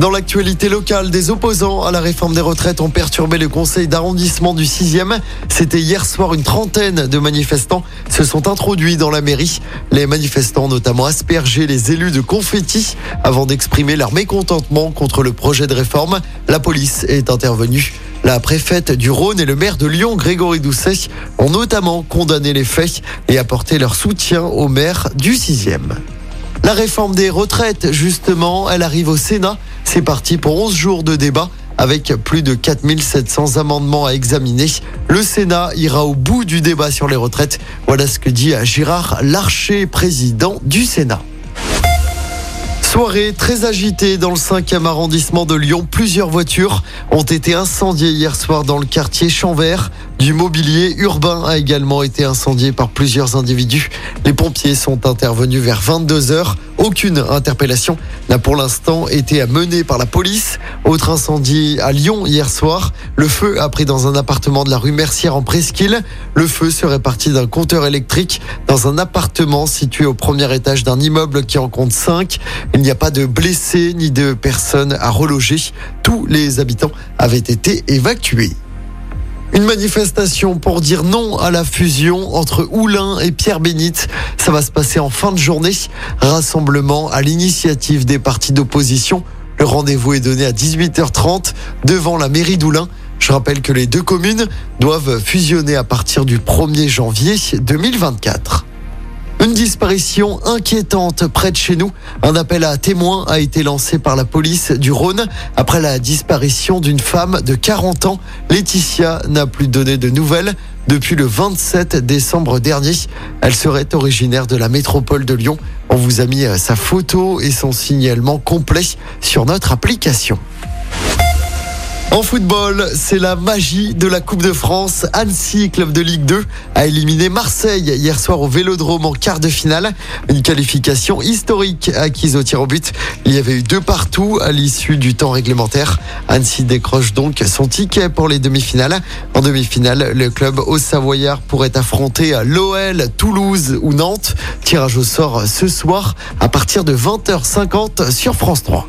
Dans l'actualité locale, des opposants à la réforme des retraites ont perturbé le conseil d'arrondissement du 6e. C'était hier soir, une trentaine de manifestants se sont introduits dans la mairie. Les manifestants ont notamment aspergé les élus de confettis avant d'exprimer leur mécontentement contre le projet de réforme. La police est intervenue. La préfète du Rhône et le maire de Lyon, Grégory Doucet, ont notamment condamné les faits et apporté leur soutien au maire du 6e. La réforme des retraites, justement, elle arrive au Sénat. C'est parti pour 11 jours de débat avec plus de 4700 amendements à examiner. Le Sénat ira au bout du débat sur les retraites. Voilà ce que dit Gérard Larcher, président du Sénat. Soirée très agitée dans le 5e arrondissement de Lyon. Plusieurs voitures ont été incendiées hier soir dans le quartier Champvert. Du mobilier urbain a également été incendié par plusieurs individus. Les pompiers sont intervenus vers 22h. Aucune interpellation n'a pour l'instant été menée par la police. Autre incendie à Lyon hier soir. Le feu a pris dans un appartement de la rue Mercière en Presqu'île. Le feu serait parti d'un compteur électrique dans un appartement situé au premier étage d'un immeuble qui en compte 5. Il n'y a pas de blessés ni de personnes à reloger. Tous les habitants avaient été évacués. Une manifestation pour dire non à la fusion entre Oulin et Pierre-Bénite. Ça va se passer en fin de journée. Rassemblement à l'initiative des partis d'opposition. Le rendez-vous est donné à 18h30 devant la mairie d'Oulin. Je rappelle que les deux communes doivent fusionner à partir du 1er janvier 2024. Une disparition inquiétante près de chez nous. Un appel à témoins a été lancé par la police du Rhône après la disparition d'une femme de 40 ans. Laetitia n'a plus donné de nouvelles depuis le 27 décembre dernier. Elle serait originaire de la métropole de Lyon. On vous a mis sa photo et son signalement complet sur notre application. En football, c'est la magie de la Coupe de France. Annecy, club de Ligue 2, a éliminé Marseille hier soir au Vélodrome en quart de finale. Une qualification historique acquise au tir au but. Il y avait eu 2 partout à l'issue du temps réglementaire. Annecy décroche donc son ticket pour les demi-finales. En demi-finale, le club haut-savoyard pourrait affronter l'OL, Toulouse ou Nantes. Tirage au sort ce soir à partir de 20h50 sur France 3.